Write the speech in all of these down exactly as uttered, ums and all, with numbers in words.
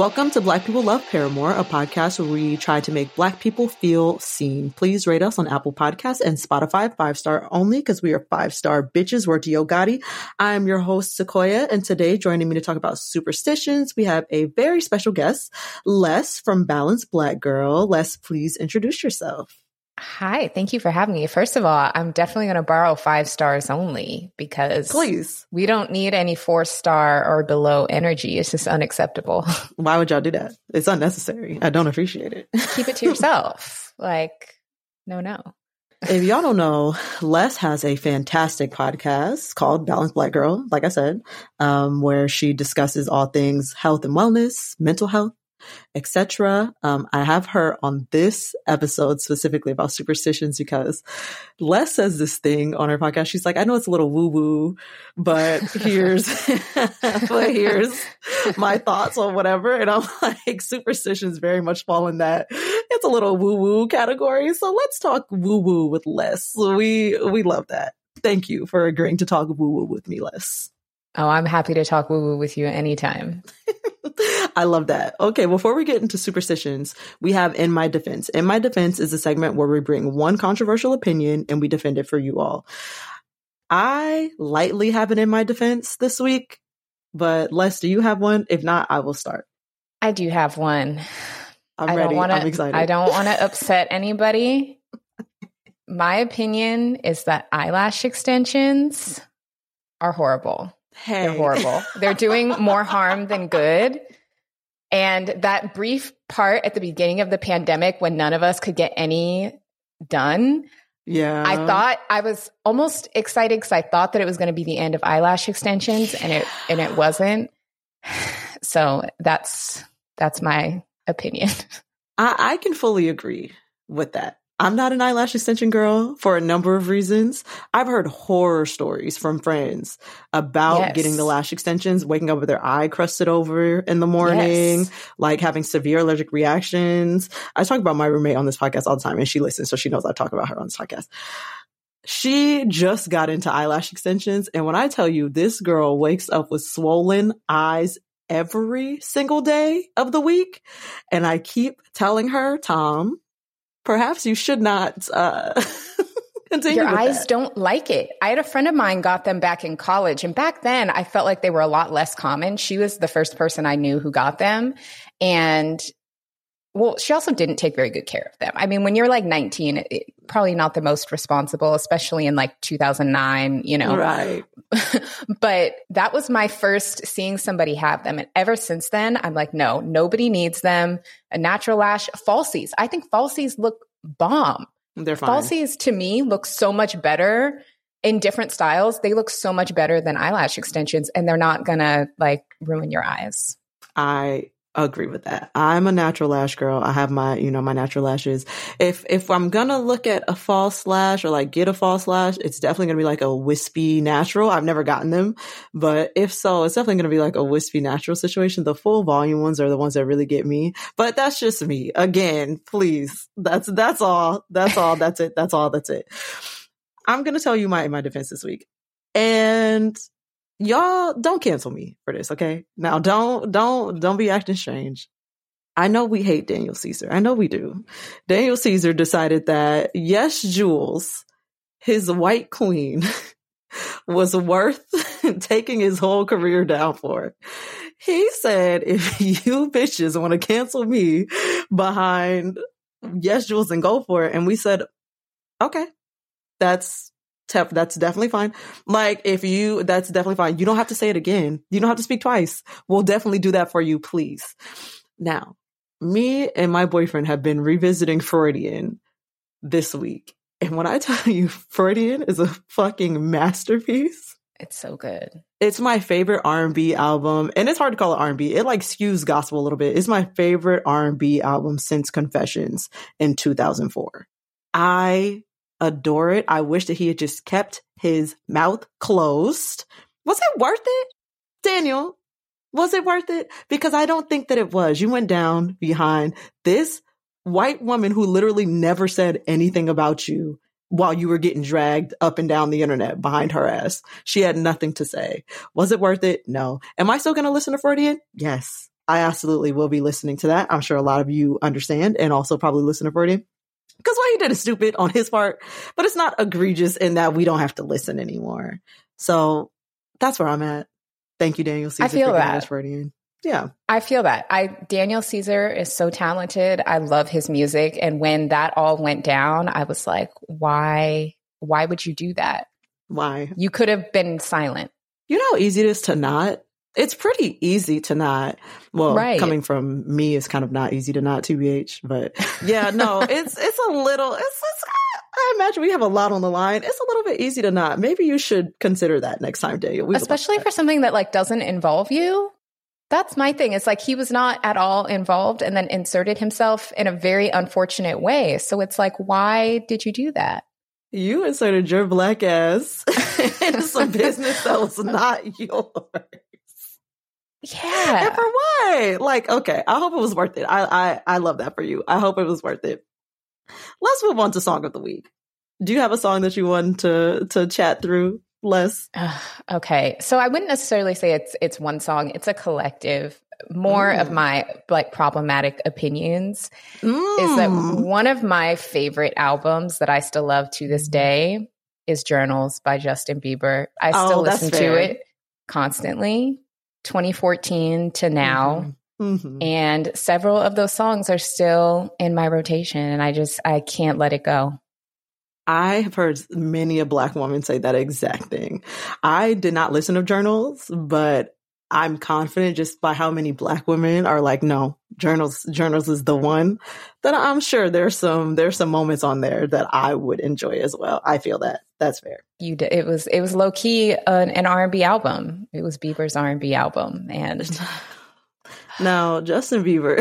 Welcome to Black People Love Paramore, a podcast where we try to make Black people feel seen. Please rate us on Apple Podcasts and Spotify, five-star only, because we are five-star bitches. We're Dio Gotti. I'm your host, Sequoia, and today joining me to talk about superstitions, we have a very special guest, Les from Balanced Black Girl. Les, please introduce yourself. Hi, thank you for having me. First of all, I'm definitely going to borrow five stars only because please, we don't need any four star or below energy. It's just unacceptable. Why would y'all do that? It's unnecessary. I don't appreciate it. Keep it to yourself. Like, no, no. If y'all don't know, Les has a fantastic podcast called Balanced Black Girl, like I said, um, where she discusses all things health and wellness, mental health, et cetera. Um, I have her on this episode specifically about superstitions because Les says this thing on her podcast. She's like, I know it's a little woo-woo, but here's but here's my thoughts on whatever. And I'm like, superstitions very much fall in that. It's a little woo-woo category. So let's talk woo-woo with Les. We we love that. Thank you for agreeing to talk woo-woo with me, Les. Oh, I'm happy to talk woo-woo with you anytime. I love that. Okay, before we get into superstitions, we have In My Defense. In My Defense is a segment where we bring one controversial opinion and we defend it for you all. I lightly have it in my defense this week, but Les, do you have one? If not, I will start. I do have one. I'm I ready. Don't wanna, I'm excited. I don't want to upset anybody. My opinion is that eyelash extensions are horrible. Hey. They're horrible. They're doing more harm than good. And that brief part at the beginning of the pandemic when none of us could get any done, yeah, I thought I was almost excited because I thought that it was going to be the end of eyelash extensions, and it and it wasn't. So that's that's my opinion. I, I can fully agree with that. I'm not an eyelash extension girl for a number of reasons. I've heard horror stories from friends about yes. getting the lash extensions, waking up with their eye crusted over in the morning, yes. like having severe allergic reactions. I talk about my roommate on this podcast all the time, and she listens, so she knows I talk about her on this podcast. She just got into eyelash extensions, and when I tell you this girl wakes up with swollen eyes every single day of the week, and I keep telling her, Tom, perhaps you should not uh, continue Your with eyes that. Don't like it. I had a friend of mine got them back in college. And back then, I felt like they were a lot less common. She was the first person I knew who got them. And, well, she also didn't take very good care of them. I mean, when you're like nineteen, it, it, probably not the most responsible, especially in like two thousand nine, you know. Right. But that was my first seeing somebody have them. And ever since then, I'm like, no, nobody needs them. A natural lash, falsies. I think falsies look bomb. They're fine. Falsies to me look so much better in different styles. They look so much better than eyelash extensions, and they're not going to like ruin your eyes. I agree with that. I'm a natural lash girl. I have my, you know, my natural lashes. If if I'm gonna look at a false lash or like get a false lash, it's definitely gonna be like a wispy natural. I've never gotten them, but if so, it's definitely gonna be like a wispy natural situation. The full volume ones are the ones that really get me, but that's just me. Again, please. That's that's all. That's all. That's it. That's all. That's it. I'm gonna tell you my my defense this week, and y'all don't cancel me for this, okay? Now, don't, don't, don't be acting strange. I know we hate Daniel Caesar. I know we do. Daniel Caesar decided that, yes, Jules, his white queen, was worth taking his whole career down for. He said, if you bitches want to cancel me behind yes, Jules, and go for it. And we said, okay, that's, that's definitely fine. Like, if you, that's definitely fine. You don't have to say it again. You don't have to speak twice. We'll definitely do that for you, please. Now, me and my boyfriend have been revisiting Freudian this week. And when I tell you, Freudian is a fucking masterpiece. It's so good. It's my favorite R and B album. And it's hard to call it R and B. It like skews gospel a little bit. It's my favorite R and B album since Confessions in two thousand four. I adore it. I wish that he had just kept his mouth closed. Was it worth it? Daniel, was it worth it? Because I don't think that it was. You went down behind this white woman who literally never said anything about you while you were getting dragged up and down the internet behind her ass. She had nothing to say. Was it worth it? No. Am I still going to listen to Freudian? Yes. I absolutely will be listening to that. I'm sure a lot of you understand and also probably listen to Freudian. Because what he did is stupid on his part, but it's not egregious in that we don't have to listen anymore. So that's where I'm at. Thank you, Daniel Caesar. I feel that. Freudian. Yeah. I feel that. I Daniel Caesar is so talented. I love his music. And when that all went down, I was like, why, why would you do that? Why? You could have been silent. You know how easy it is to not? It's pretty easy to not. Well, right. Coming from me, it's kind of not easy to not T B H, but yeah, no, it's, it's a little, it's, it's, I imagine we have a lot on the line. It's a little bit easy to not. Maybe you should consider that next time, Daniel. We Especially for something that like doesn't involve you. That's my thing. It's like he was not at all involved and then inserted himself in a very unfortunate way. So it's like, why did you do that? You inserted your black ass into some business that was not yours. Yeah. And for what? Like, okay, I hope it was worth it. I, I I love that for you. I hope it was worth it. Let's move on to Song of the Week. Do you have a song that you want to to chat through, Les? Uh, okay. So I wouldn't necessarily say it's it's one song. It's a collective. More mm. of my like problematic opinions mm. is that one of my favorite albums that I still love to this day is Journals by Justin Bieber. I still oh, listen to it constantly. twenty fourteen to now. Mm-hmm. Mm-hmm. And several of those songs are still in my rotation. And I just, I can't let it go. I have heard many a Black woman say that exact thing. I did not listen to Journals, but I'm confident just by how many Black women are like, no, journals, journals is the one that I'm sure there's some, there's some moments on there that I would enjoy as well. I feel that that's fair. You did. It was, it was low key an, an R and B album. It was Bieber's R and B album. And now Justin Bieber,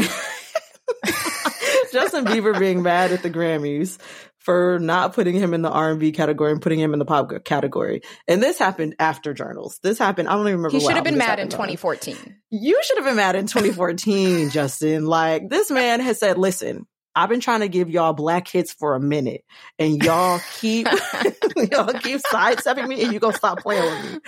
Justin Bieber being mad at the Grammys for not putting him in the R and B category and putting him in the pop category. And this happened after Journals. This happened, I don't even remember He should have been mad in twenty fourteen. On. You should have been mad in twenty fourteen, Justin. Like, this man has said, listen, I've been trying to give y'all black hits for a minute and y'all keep, y'all keep sidestepping me and you gonna stop playing with me.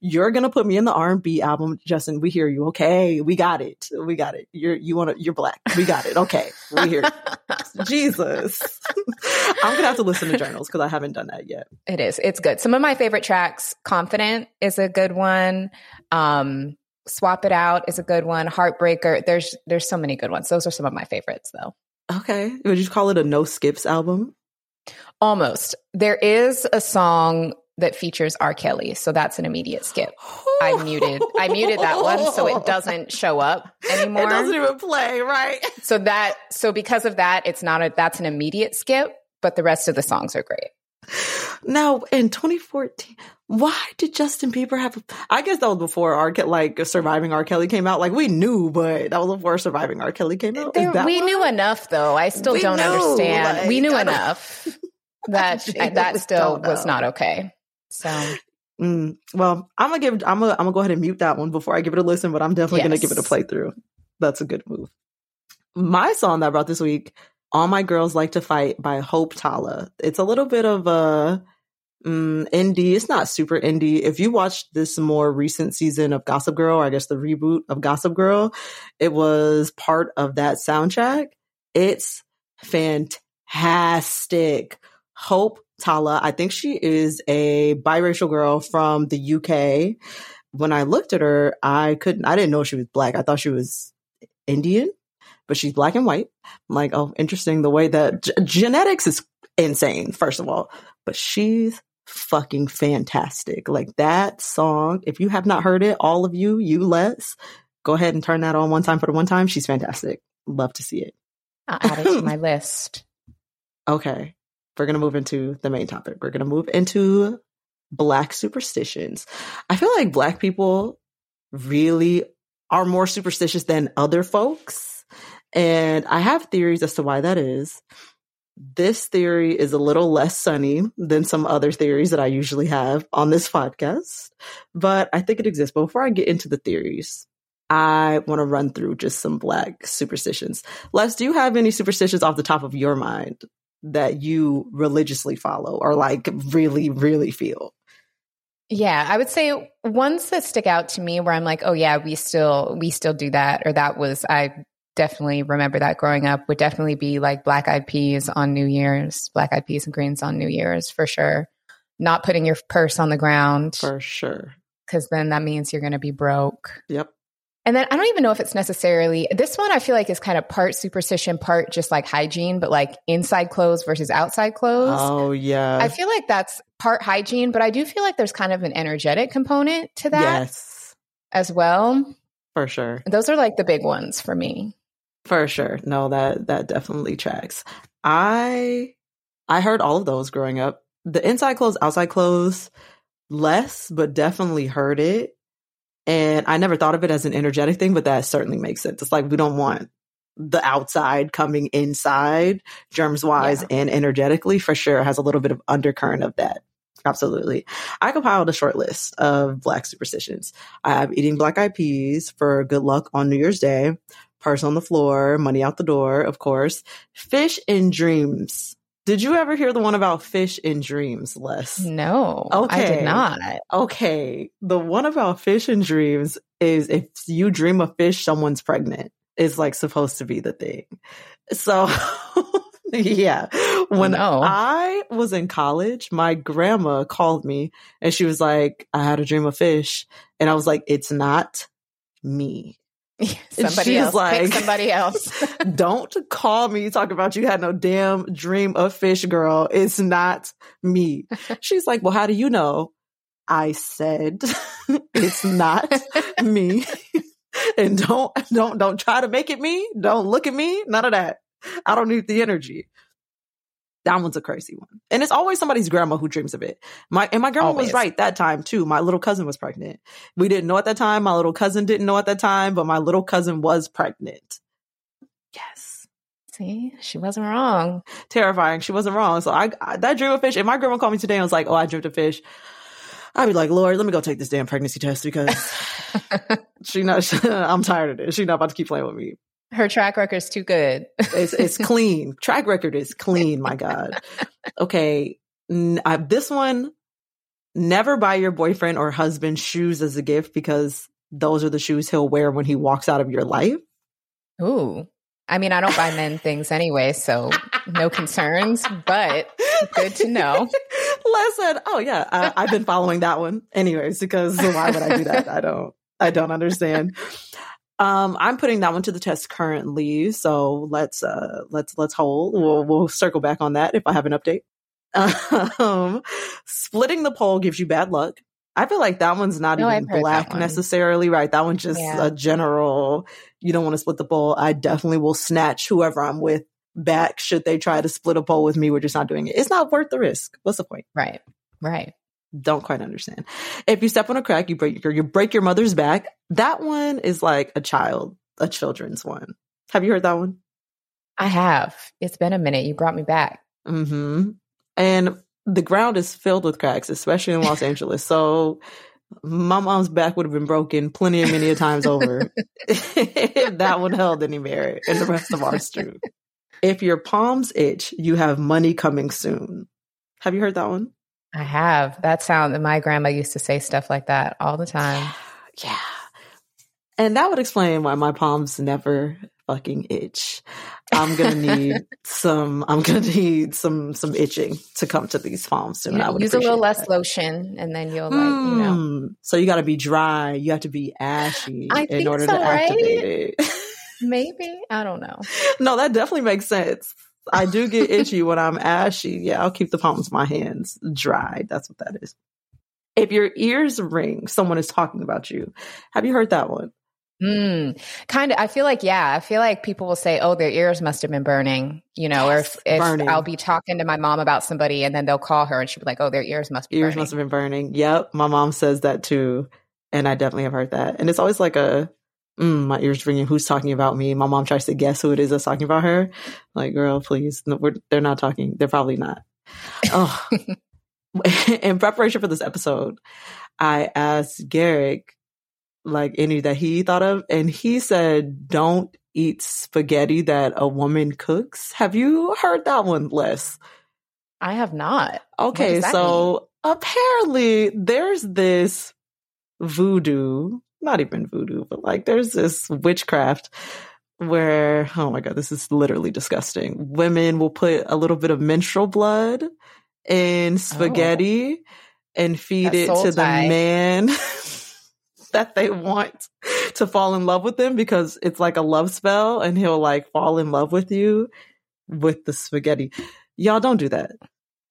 You're gonna put me in the R and B album. Justin, we hear you. Okay. We got it. We got it. You're, you wanna, you're black. We got it. Okay. We hear you. Jesus. I'm gonna have to listen to Journals because I haven't done that yet. It is. It's good. Some of my favorite tracks, Confident is a good one. Um, Swap It Out is a good one. Heartbreaker. There's, there's so many good ones. Those are some of my favorites though. Okay. Would you call it a no skips album? Almost. There is a song that features R. Kelly. So that's an immediate skip. I muted. I muted that one so it doesn't show up anymore. It doesn't even play, right? So that so because of that, it's not a that's an immediate skip, but the rest of the songs are great. Now, in twenty fourteen, why did Justin Bieber have a, I guess that was before R. Kelly, like Surviving R. Kelly came out. Like we knew, but that was before Surviving R. Kelly came out. There, we one? knew enough though. I still we don't knew, understand. Like, we knew enough that that still was not okay. So, mm, well, I'm going to give, I'm going to I'm gonna go ahead and mute that one before I give it a listen, but I'm definitely yes. going to give it a playthrough. That's a good move. My song that I brought this week, All My Girls Like to Fight by Hope Tala. It's a little bit of a um, indie. It's not super indie. If you watched this more recent season of Gossip Girl, or I guess the reboot of Gossip Girl, it was part of that soundtrack. It's fantastic. Hope Tala, I think she is a biracial girl from the U K. When I looked at her, I couldn't, I didn't know she was Black. I thought she was Indian. But she's Black and white. I'm like, oh, interesting. The way that g- genetics is insane, first of all. But she's fucking fantastic. Like that song, if you have not heard it, all of you, you let's go ahead and turn that on one time for the one time. She's fantastic. Love to see it. I'll add it to my list. Okay. We're going to move into the main topic. We're going to move into Black superstitions. I feel like Black people really are more superstitious than other folks. And I have theories as to why that is. This theory is a little less sunny than some other theories that I usually have on this podcast, but I think it exists. But before I get into the theories, I want to run through just some Black superstitions. Les, do you have any superstitions off the top of your mind that you religiously follow or like really, really feel? Yeah, I would say ones that stick out to me where I'm like, oh yeah, we still we still do that, or that was, I definitely remember that growing up, would definitely be like Black Eyed Peas on New Year's, Black Eyed Peas and Greens on New Year's for sure. Not putting your purse on the ground. For sure. Because then that means you're going to be broke. Yep. And then I don't even know if it's necessarily, this one I feel like is kind of part superstition, part just like hygiene, but like inside clothes versus outside clothes. Oh, yeah. I feel like that's part hygiene, but I do feel like there's kind of an energetic component to that. Yes. As well. For sure. Those are like the big ones for me. For sure. No, that that definitely tracks. I I heard all of those growing up. The inside clothes, outside clothes, less, but definitely heard it. And I never thought of it as an energetic thing, but that certainly makes sense. It's like we don't want the outside coming inside, germs-wise, yeah, and energetically, for sure. It has a little bit of undercurrent of that. Absolutely. I compiled a short list of Black superstitions. I have eating Black Eyed Peas for good luck on New Year's Day, purse on the floor, money out the door, of course, fish and dreams. Did you ever hear the one about fish and dreams, Les? No, okay. I did not. Okay. The one about fish and dreams is if you dream of fish, someone's pregnant. It's like supposed to be the thing. So yeah, when oh, no. I was in college, my grandma called me and she was like, I had a dream of fish. And I was like, it's not me. Somebody she's else. Like, pick somebody else. Don't call me. Talk about you had no damn dream of fish, girl. It's not me. She's like, well, how do you know? I said, it's not me. And don't, don't, don't try to make it me. Don't look at me. None of that. I don't need the energy. That one's a crazy one. And it's always somebody's grandma who dreams of it. My And my grandma always. was right that time, too. My little cousin was pregnant. We didn't know at that time. My little cousin didn't know at that time, but my little cousin was pregnant. Yes. See? She wasn't wrong. Terrifying. She wasn't wrong. So I, I that dream of fish, and my grandma called me today and was like, oh, I dreamt of fish. I'd be like, Lord, let me go take this damn pregnancy test because she not, she, I'm tired of this. She's not about to keep playing with me. Her track record is too good. it's it's clean. Track record is clean, my God. Okay. N- I, this one, never buy your boyfriend or husband shoes as a gift because those are the shoes he'll wear when he walks out of your life. Ooh. I mean, I don't buy men things anyway, so no concerns, but good to know. Listen, oh yeah, I, I've been following that one anyways because why would I do that? I don't, I don't understand. Um, I'm putting that one to the test currently, so let's uh, let's let's hold. We'll we'll circle back on that if I have an update. Um, splitting the pole gives you bad luck. I feel like that one's not no, even Black necessarily, right? That one's just yeah. a general. You don't want to split the pole. I definitely will snatch whoever I'm with back should they try to split a pole with me. We're just not doing it. It's not worth the risk. What's the point? Right, right. Don't quite understand. If you step on a crack, you break your, you break your mother's back. That one is like a child, a children's one. Have you heard that one? I have. It's been a minute. You brought me back. Mm-hmm. And the ground is filled with cracks, especially in Los Angeles. So my mom's back would have been broken plenty of many times over if that one held any merit and the rest of ours too. If your palms itch, you have money coming soon. Have you heard that one? I have. That sound that my grandma used to say stuff like that all the time. Yeah. yeah. And that would explain why my palms never fucking itch. I'm gonna need some I'm gonna need some some itching to come to these palms soon. You I would use a little less that. lotion and then you'll like, mm, you know. So you gotta be dry. You have to be ashy I in order so, to right? activate it. Maybe. I don't know. No, that definitely makes sense. I do get itchy when I'm ashy. Yeah, I'll keep the palms of my hands dry. That's what that is. If your ears ring, someone is talking about you. Have you heard that one? Mm, kind of. I feel like, yeah, I feel like people will say, oh, their ears must have been burning, you know, yes, or if, if I'll be talking to my mom about somebody and then they'll call her and she'll be like, oh, their ears must be ears burning. Ears must have been burning. Yep. My mom says that too. And I definitely have heard that. And it's always like a, Mm, my ears ringing. Who's talking about me? My mom tries to guess who it is that's talking about her. Like, girl, please. No, we're, they're not talking. They're probably not. Oh. In preparation for this episode, I asked Garrick, like, any that he thought of. And he said, don't eat spaghetti that a woman cooks. Have you heard that one, Les? I have not. Okay, so apparently there's this voodoo, not even voodoo, but like there's this witchcraft where, oh my God, this is literally disgusting. Women will put a little bit of menstrual blood in spaghetti oh. and feed it to tie. the man that they want to fall in love with them, because it's like a love spell and he'll like fall in love with you with the spaghetti. Y'all don't do that.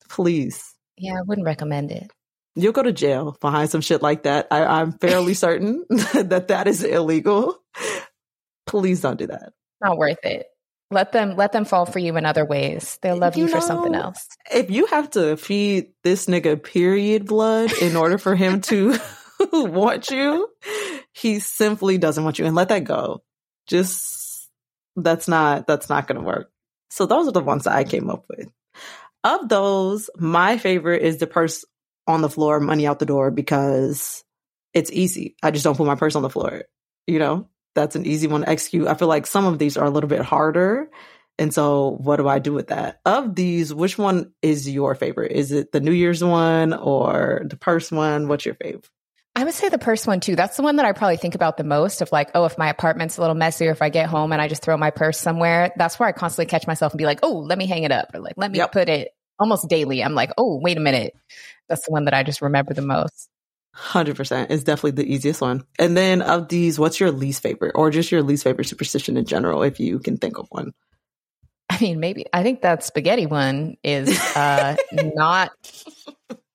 Please. Yeah, I wouldn't recommend it. You'll go to jail behind some shit like that. I, I'm fairly certain that that is illegal. Please don't do that. Not worth it. Let them let them fall for you in other ways. They'll love you, you know, for something else. If you have to feed this nigga period blood in order for him to want you, he simply doesn't want you. And let that go. Just that's not that's not going to work. So those are the ones that I came up with. Of those, my favorite is the purse on the floor, money out the door, because it's easy. I just don't put my purse on the floor. You know, that's an easy one to execute. I feel like some of these are a little bit harder. And so what do I do with that? Of these, which one is your favorite? Is it the New Year's one or the purse one? What's your fave? I would say the purse one too. That's the one that I probably think about the most, of like, oh, if my apartment's a little messy or if I get home and I just throw my purse somewhere, that's where I constantly catch myself and be like, oh, let me hang it up. Or like, let me yep. put it almost daily. I'm like, oh, wait a minute. That's the one that I just remember the most. one hundred percent. It's definitely the easiest one. And then of these, what's your least favorite, or just your least favorite superstition in general, if you can think of one? I mean, maybe. I think that spaghetti one is uh, not...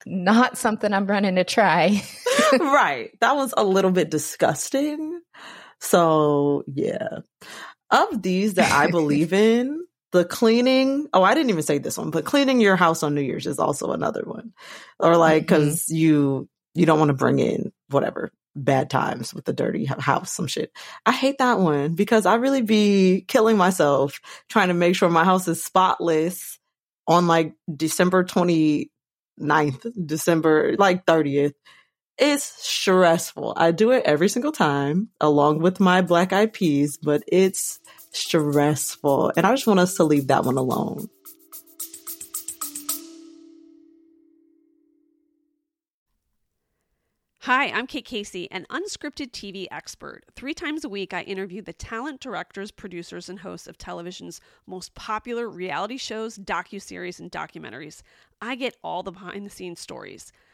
Not something I'm running to try. Right. That was a little bit disgusting. So, yeah. Of these that I believe in, the cleaning. Oh, I didn't even say this one, but cleaning your house on New Year's is also another one. Or like, because mm-hmm. you you don't want to bring in whatever bad times with the dirty house, some shit. I hate that one because I really be killing myself trying to make sure my house is spotless on like December twenty-ninth, December, like thirtieth. It's stressful. I do it every single time along with my black eyed peas, but it's stressful. And I just want us to leave that one alone. Hi, I'm Kate Casey, an unscripted T V expert. Three times a week, I interview the talent, directors, producers, and hosts of television's most popular reality shows, docuseries, and documentaries. I get all the behind-the-scenes stories.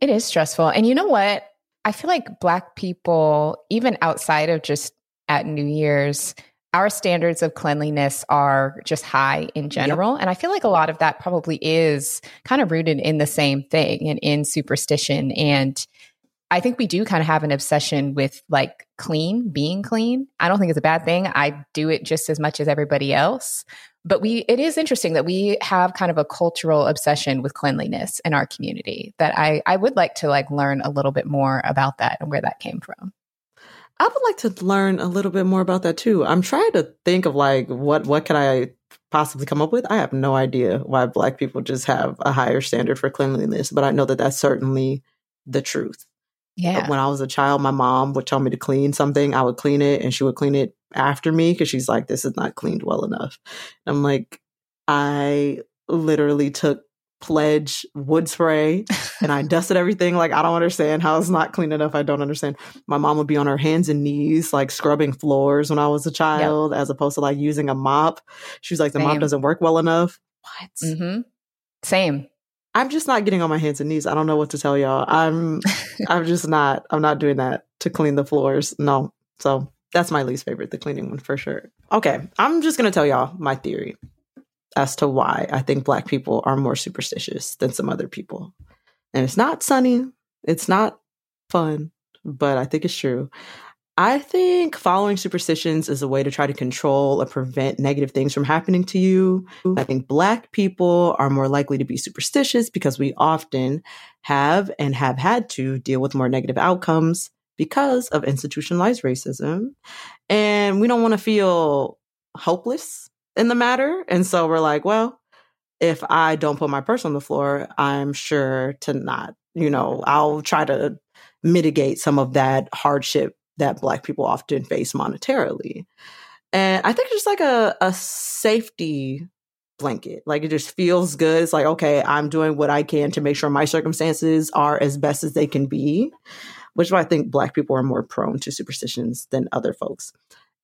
It is stressful. And you know what? I feel like Black people, even outside of just at New Year's, our standards of cleanliness are just high in general. Yep. And I feel like a lot of that probably is kind of rooted in the same thing and in superstition. And I think we do kind of have an obsession with like clean, being clean. I don't think it's a bad thing. I do it just as much as everybody else. But we, it is interesting that we have kind of a cultural obsession with cleanliness in our community that I, I would like to like learn a little bit more about that and where that came from. I would like to learn a little bit more about that too. I'm trying to think of like, what, what can I possibly come up with? I have no idea why Black people just have a higher standard for cleanliness, but I know that that's certainly the truth. Yeah. When I was a child, my mom would tell me to clean something. I would clean it and she would clean it after me because she's like, this is not cleaned well enough. And I'm like, I literally took Pledge wood spray and I dusted everything. Like, I don't understand how it's not clean enough. I don't understand. My mom would be on her hands and knees, like scrubbing floors when I was a child, yep. as opposed to like using a mop. She was like, the Same. mop doesn't work well enough. What? Mm-hmm. Same. I'm just not getting on my hands and knees. I don't know what to tell y'all. I'm I'm just not, I'm not doing that to clean the floors. No. So that's my least favorite, the cleaning one for sure. Okay. I'm just going to tell y'all my theory as to why I think Black people are more superstitious than some other people. And it's not sunny. It's not fun, but I think it's true. I think following superstitions is a way to try to control or prevent negative things from happening to you. I think Black people are more likely to be superstitious because we often have and have had to deal with more negative outcomes because of institutionalized racism. And we don't want to feel hopeless in the matter. And so we're like, well, if I don't put my purse on the floor, I'm sure to not, you know, I'll try to mitigate some of that hardship that Black people often face monetarily. And I think it's just like a, a safety blanket. Like, it just feels good. It's like, okay, I'm doing what I can to make sure my circumstances are as best as they can be, which is why I think Black people are more prone to superstitions than other folks.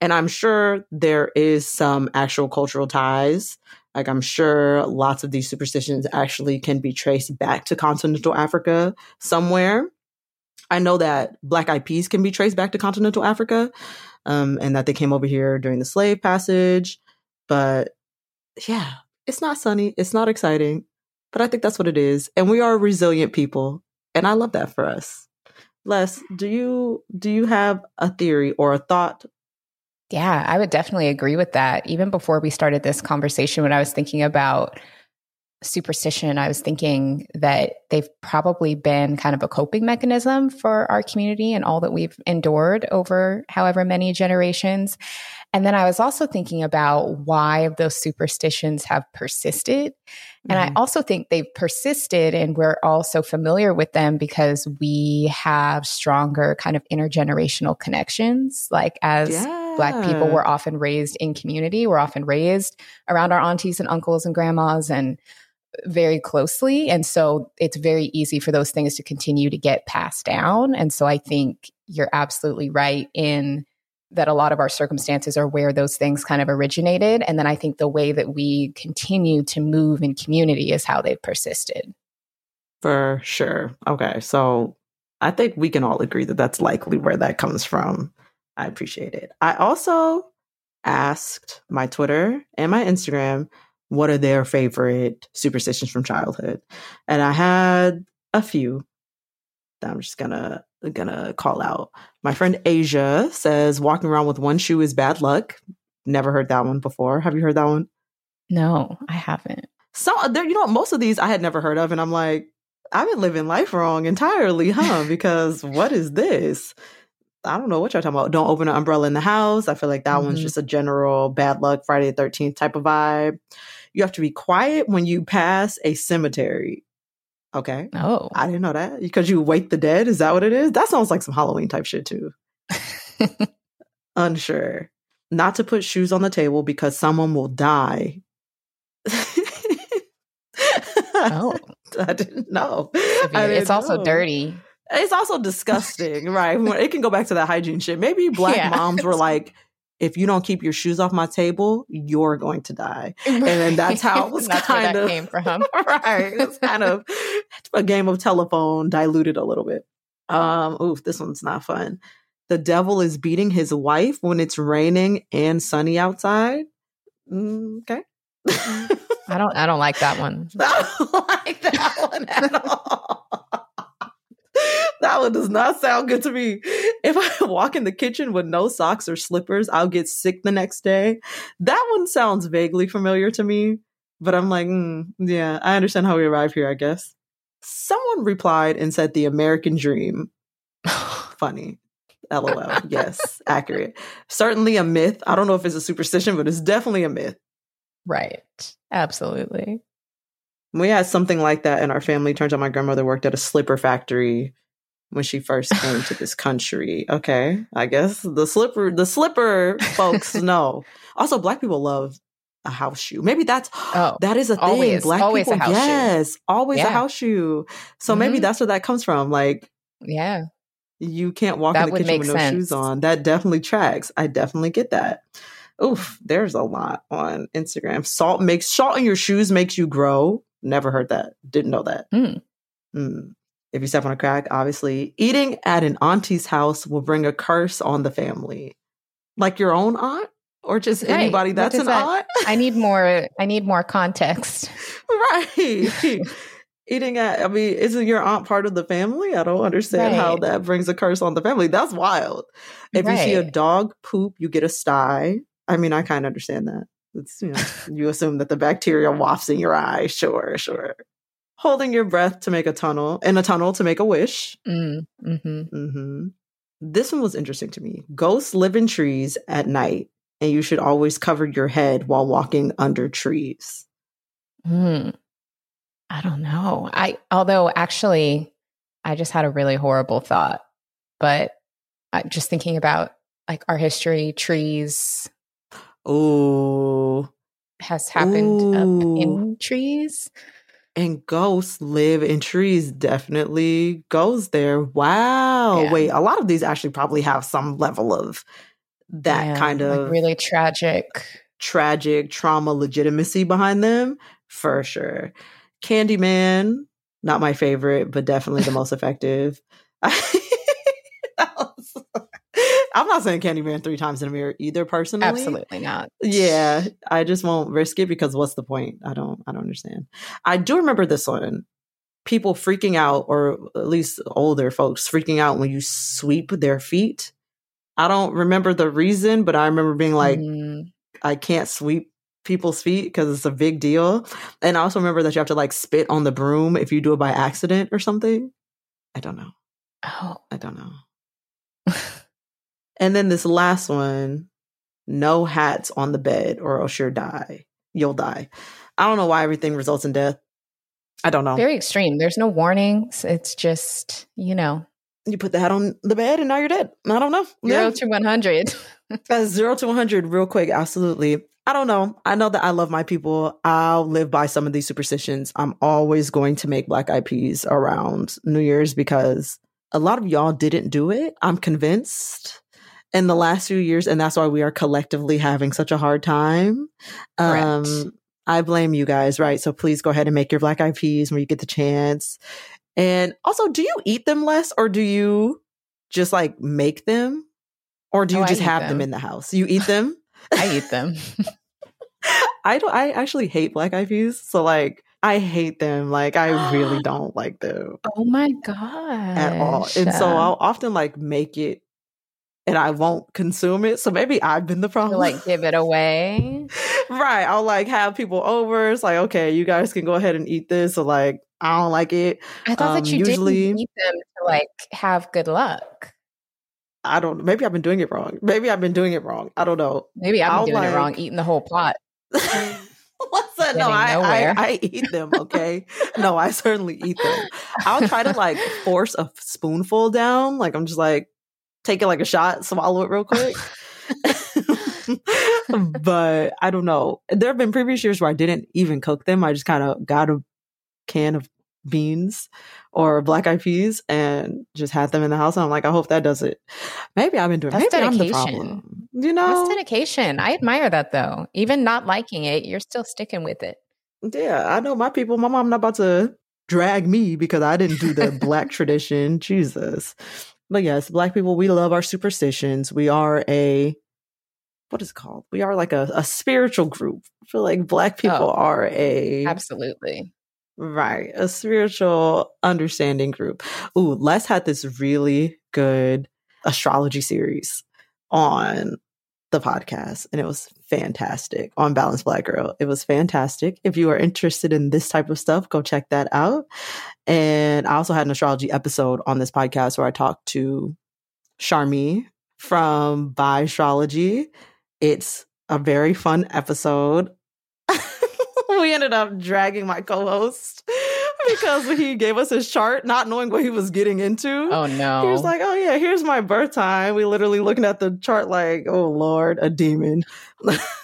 And I'm sure there is some actual cultural ties. Like, I'm sure lots of these superstitions actually can be traced back to continental Africa somewhere. I know that Black Eyed Peas can be traced back to continental Africa, um, and that they came over here during the slave passage. But yeah, it's not sunny. It's not exciting. But I think that's what it is. And we are resilient people. And I love that for us. Les, do you do you have a theory or a thought? Yeah, I would definitely agree with that. Even before we started this conversation, when I was thinking about superstition, I was thinking that they've probably been kind of a coping mechanism for our community and all that we've endured over however many generations. And then I was also thinking about why those superstitions have persisted. Mm-hmm. And I also think they've persisted and we're all so familiar with them because we have stronger kind of intergenerational connections. Like, as yeah. Black people, we're often raised in community. We're often raised around our aunties and uncles and grandmas and very closely. And so it's very easy for those things to continue to get passed down. And so I think you're absolutely right in that a lot of our circumstances are where those things kind of originated. And then I think the way that we continue to move in community is how they've persisted. For sure. Okay. So I think we can all agree that that's likely where that comes from. I appreciate it. I also asked my Twitter and my Instagram, what are their favorite superstitions from childhood? And I had a few that I'm just gonna gonna call out. My friend Asia says walking around with one shoe is bad luck. Never heard that one before. Have you heard that one? No, I haven't. So there, you know, most of these I had never heard of, and I'm like, I've been living life wrong entirely, huh? Because what is this? I don't know what y'all talking about. Don't open an umbrella in the house. I feel like that mm-hmm. one's just a general bad luck, Friday the thirteenth type of vibe. You have to be quiet when you pass a cemetery. Okay. Oh. I didn't know that. Because you wake the dead? Is that what it is? That sounds like some Halloween type shit too. Unsure. Not to put shoes on the table because someone will die. Oh. I didn't know. I mean, it's also dirty. It's also disgusting, right? It can go back to that hygiene shit. Maybe Black yeah. moms were like, if you don't keep your shoes off my table, you're going to die. And then that's how it was that's kind where that of came from. Right. It's kind of a game of telephone diluted a little bit. Um, oof, this one's not fun. The devil is beating his wife when it's raining and sunny outside. Mm, okay. I don't I don't like that one. I don't like that one at all. That one does not sound good to me. If I walk in the kitchen with no socks or slippers, I'll get sick the next day. That one sounds vaguely familiar to me, but I'm like, mm, yeah, I understand how we arrived here, I guess. Someone replied and said the American dream. Funny. LOL. Yes. Accurate. Certainly a myth. I don't know if it's a superstition, but it's definitely a myth. Right. Absolutely. We had something like that in our family. Turns out my grandmother worked at a slipper factory when she first came to this country. Okay, I guess the slipper, the slipper folks know. Also, Black people love a house shoe. Maybe that's oh, that is a always, thing. Black always people, a house yes, shoe. always yeah. a house shoe. So mm-hmm. maybe that's where that comes from. Like, yeah, you can't walk that in the kitchen with sense. no shoes on. That definitely tracks. I definitely get that. Oof, there's a lot on Instagram. Salt makes salt in your shoes makes you grow. Never heard that. Didn't know that. Mm. Mm. If you step on a crack, obviously. Eating at an auntie's house will bring a curse on the family. Like your own aunt? Or just right. anybody that's an that? aunt? I need more I need more context. Right. eating at, I mean, isn't your aunt part of the family? I don't understand right. how that brings a curse on the family. That's wild. If right. you see a dog poop, you get a sty. I mean, I kind of understand that. It's, you know, you assume that the bacteria wafts in your eye. Sure, sure. Holding your breath to make a tunnel, in a tunnel to make a wish. Mm, mm-hmm. Mm-hmm. This one was interesting to me. Ghosts live in trees at night, and you should always cover your head while walking under trees. Hmm. I don't know. I although actually, I just had a really horrible thought. But I, just thinking about like our history, trees. Oh, has happened Ooh. Up in trees. And ghosts live in trees, definitely goes there. Wow. Yeah. Wait, a lot of these actually probably have some level of that yeah, kind of like really tragic, tragic trauma legitimacy behind them, for sure. Candyman, not my favorite, but definitely the most effective. I'm not saying Candyman three times in a mirror either, personally. Absolutely not. Yeah, I just won't risk it because what's the point? I don't. I don't understand. I do remember this one: people freaking out, or at least older folks freaking out when you sweep their feet. I don't remember the reason, but I remember being like, mm. I can't sweep people's feet because it's a big deal. And I also remember that you have to like spit on the broom if you do it by accident or something. I don't know. Oh, I don't know. And then this last one, no hats on the bed or else you'll die. You'll die. I don't know why everything results in death. I don't know. Very extreme. There's no warnings. It's just, you know. You put the hat on the bed and now you're dead. I don't know. Zero yeah. to one hundred. That's zero to one hundred real quick. Absolutely. I don't know. I know that I love my people. I'll live by some of these superstitions. I'm always going to make black I Ps around New Year's because a lot of y'all didn't do it. I'm convinced. In the last few years, and that's why we are collectively having such a hard time. Um, I blame you guys, right? So please go ahead and make your black I Ps when you get the chance. And also, do you eat them less or do you just like make them? Or do you oh, just have them. them in the house? You eat them? I eat them. I don't. I actually hate black I Ps. So like, I hate them. Like, I really don't like them. Oh my gosh. At all. And so I'll often like make it. And I won't consume it. So maybe I've been the problem. Like give it away. Right. I'll like have people over. It's like, okay, you guys can go ahead and eat this. So like, I don't like it. I thought um, that you usually, didn't eat them to like have good luck. I don't know. Maybe I've been doing it wrong. Maybe I've been doing it wrong. I don't know. Maybe I've been I'll doing like, it wrong, eating the whole pot. What's that? No, I, I, I eat them, okay? No, I certainly eat them. I'll try to like force a spoonful down. Like I'm just like, take it like a shot, swallow it real quick. But I don't know. There have been previous years where I didn't even cook them. I just kind of got a can of beans or black eyed peas and just had them in the house. And I'm like, I hope that does it. Maybe I've been doing. That's maybe dedication. I'm the problem. You know, that's dedication. I admire that though. Even not liking it, you're still sticking with it. Yeah, I know my people. My mom not about to drag me because I didn't do the black tradition. Jesus. But yes, Black people, we love our superstitions. We are a, what is it called? We are like a, a spiritual group. I feel like Black people oh, are a... Absolutely. Right. A spiritual understanding group. Ooh, Les had this really good astrology series on the podcast. And it was fantastic on Balanced Black Girl. It was fantastic. If you are interested in this type of stuff, go check that out. And I also had an astrology episode on this podcast where I talked to Charmi from By Astrology. It's a very fun episode. We ended up dragging my co-host because he gave us his chart, not knowing what he was getting into. Oh, no. He was like, oh, yeah, here's my birth time. We literally looking at the chart like, oh, Lord, a demon.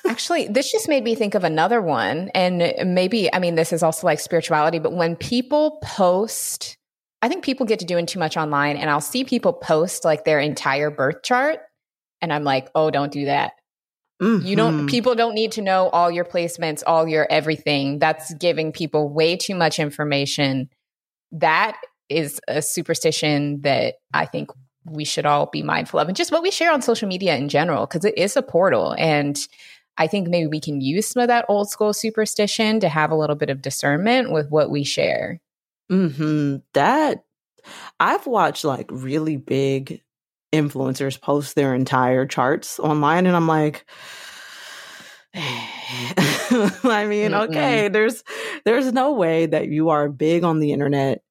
Actually, this just made me think of another one. And maybe, I mean, this is also like spirituality, but when people post, I think people get to doing too much online, and I'll see people post like their entire birth chart. And I'm like, oh, don't do that. Mm-hmm. You don't, people don't need to know all your placements, all your everything. That's giving people way too much information. That is a superstition that I think we should all be mindful of, and just what we share on social media in general, because it is a portal. And I think maybe we can use some of that old school superstition to have a little bit of discernment with what we share. Mm-hmm. That I've watched like really big influencers post their entire charts online, and I'm like, I mean, mm-mm. okay, there's there's no way that you are big on the internet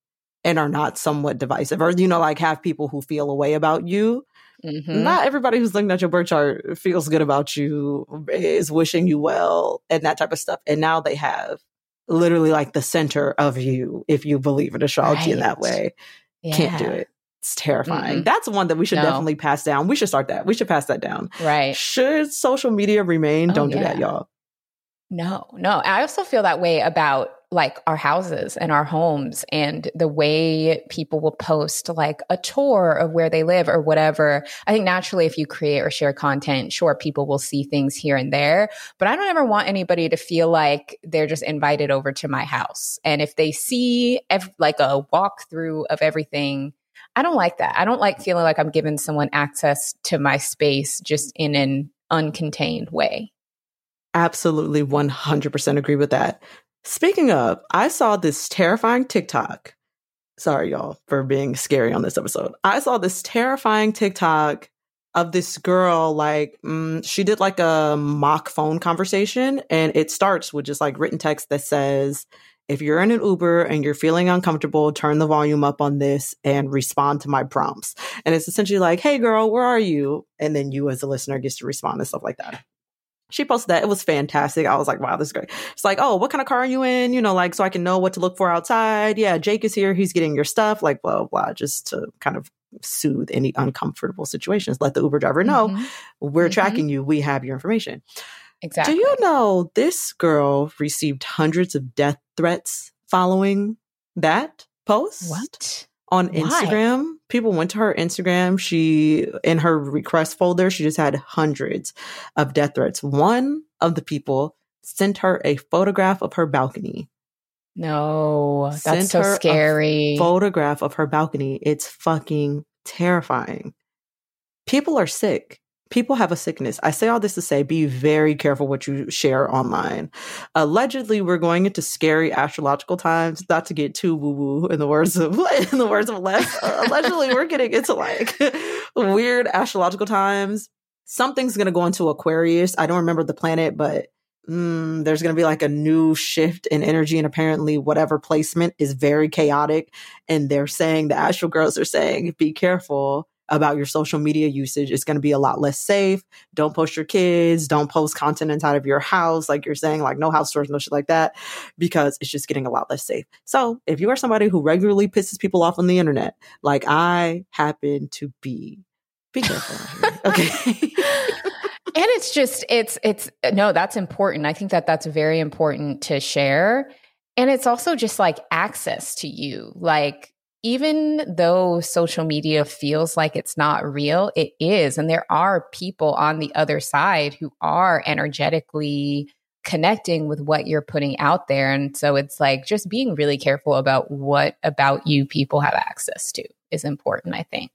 and are not somewhat divisive, or you know, like have people who feel a way about you. Mm-hmm. Not everybody who's looking at your birth chart feels good about you, is wishing you well, and that type of stuff. And now they have literally like the center of you, if you believe in astrology right. in that way. Yeah. Can't do it. It's terrifying. Mm-hmm. That's one that we should no. definitely pass down. We should start that. We should pass that down. Right. Should social media remain? Oh, Don't yeah. do that, y'all. No, no. I also feel that way about like our houses and our homes and the way people will post like a tour of where they live or whatever. I think naturally if you create or share content, sure, people will see things here and there, but I don't ever want anybody to feel like they're just invited over to my house. And if they see ev- like a walkthrough of everything, I don't like that. I don't like feeling like I'm giving someone access to my space just in an uncontained way. Absolutely one hundred percent agree with that. Speaking of, I saw this terrifying TikTok. Sorry, y'all, for being scary on this episode. I saw this terrifying TikTok of this girl, like, mm, she did like a mock phone conversation, and it starts with just like written text that says, if you're in an Uber and you're feeling uncomfortable, turn the volume up on this and respond to my prompts. And it's essentially like, hey girl, where are you? And then you as a listener gets to respond and stuff like that. She posted that. It was fantastic. I was like, wow, this is great. It's like, oh, what kind of car are you in? You know, like, so I can know what to look for outside. Yeah, Jake is here. He's getting your stuff. Like, blah, blah, blah, just to kind of soothe any uncomfortable situations. Let the Uber driver know mm-hmm. we're mm-hmm. tracking you. We have your information. Exactly. Do you know this girl received hundreds of death threats following that post? What? On Instagram, Why? people went to her Instagram. She, in her request folder, she just had hundreds of death threats. One of the people sent her a photograph of her balcony. No, that's sent so her scary. A photograph of her balcony. It's fucking terrifying. People are sick. People have a sickness. I say all this to say, be very careful what you share online. Allegedly, we're going into scary astrological times. Not to get too woo-woo in the words of in the words of Les. Uh, allegedly, we're getting into like weird astrological times. Something's going to go into Aquarius. I don't remember the planet, but mm, there's going to be like a new shift in energy. And apparently, whatever placement is very chaotic. And they're saying, the astral girls are saying, be careful about your social media usage. It's going to be a lot less safe. Don't post your kids. Don't post content inside of your house. Like you're saying, like no house tours, no shit like that, because it's just getting a lot less safe. So if you are somebody who regularly pisses people off on the internet, like I happen to be, be careful. Okay. And it's just, it's, it's, no, that's important. I think that that's very important to share. And it's also just like access to you. Like, even though social media feels like it's not real, it is. And there are people on the other side who are energetically connecting with what you're putting out there. And so it's like just being really careful about what about you people have access to is important, I think.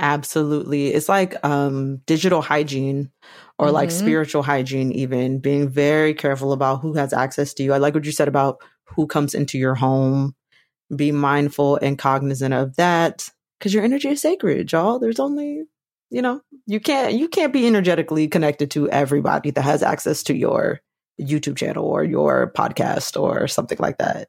Absolutely. It's like um, digital hygiene or mm-hmm. like spiritual hygiene, even being very careful about who has access to you. I like what you said about who comes into your home. Be mindful and cognizant of that, because your energy is sacred, y'all. There's only, you know, you can't you can't be energetically connected to everybody that has access to your YouTube channel or your podcast or something like that.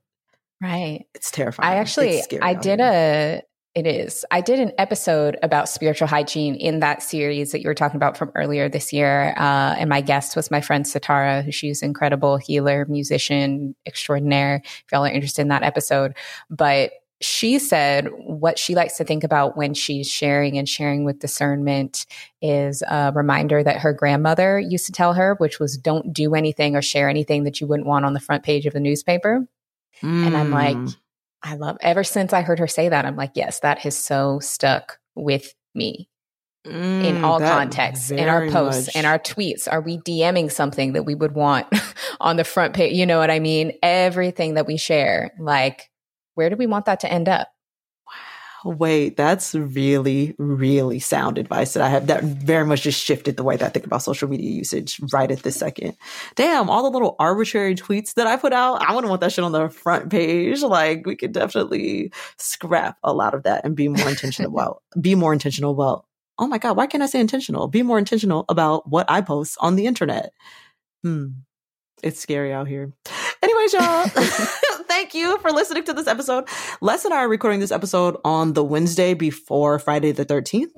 Right. It's terrifying. I actually, it's scary, I did a, it is. I did an episode about spiritual hygiene in that series that you were talking about from earlier this year. Uh, and my guest was my friend Satara, who she's an incredible healer, musician, extraordinaire, if y'all are interested in that episode. But she said what she likes to think about when she's sharing and sharing with discernment is a reminder that her grandmother used to tell her, which was don't do anything or share anything that you wouldn't want on the front page of the newspaper. Mm. And I'm like, I love, ever since I heard her say that, I'm like, yes, that has so stuck with me mm, in all contexts, in our posts, much. in our tweets. Are we DMing something that we would want on the front page? You know what I mean? Everything that we share, like, where do we want that to end up? wait, that's really, really sound advice that I have. That very much just shifted the way that I think about social media usage right at this second. Damn, all the little arbitrary tweets that I put out, I wouldn't want that shit on the front page. Like, we could definitely scrap a lot of that and be more intentional about, be more intentional about, oh my God, why can't I say intentional? Be more intentional about what I post on the internet. Hmm. It's scary out here. Anyways, y'all. Thank you for listening to this episode. Les and I are recording this episode on the Wednesday before Friday the thirteenth.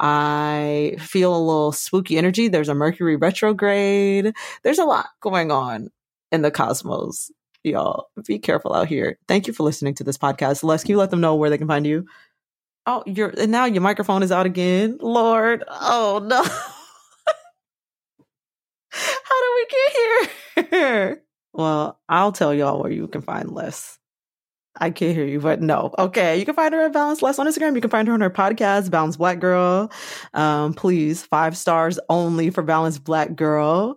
I feel a little spooky energy. There's a Mercury retrograde. There's a lot going on in the cosmos. Y'all, be careful out here. Thank you for listening to this podcast. Les, can you let them know where they can find you? Oh, you're, and now your microphone is out again. Lord. Oh, no. How did we get here? Well, I'll tell y'all where you can find Les. I can't hear you, but no. Okay. You can find her at Balanced Les on Instagram. You can find her on her podcast, Balanced Black Girl. Um, please, five stars only for Balanced Black Girl,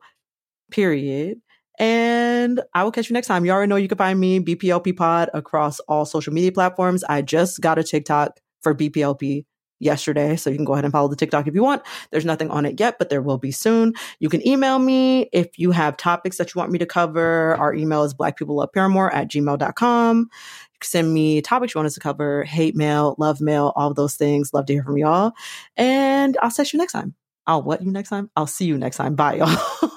period. And I will catch you next time. You already know you can find me, B P L P Pod, across all social media platforms. I just got a TikTok for B P L P yesterday, so you can go ahead and follow the TikTok if you want. There's nothing on it yet, but there will be soon. You can email me if you have topics that you want me to cover. Our email is black people love paramore at gmail dot com. You can send me topics you want us to cover, hate mail, love mail, all those things. Love to hear from y'all. And I'll text you next time. I'll what you next time? I'll see you next time. Bye, y'all.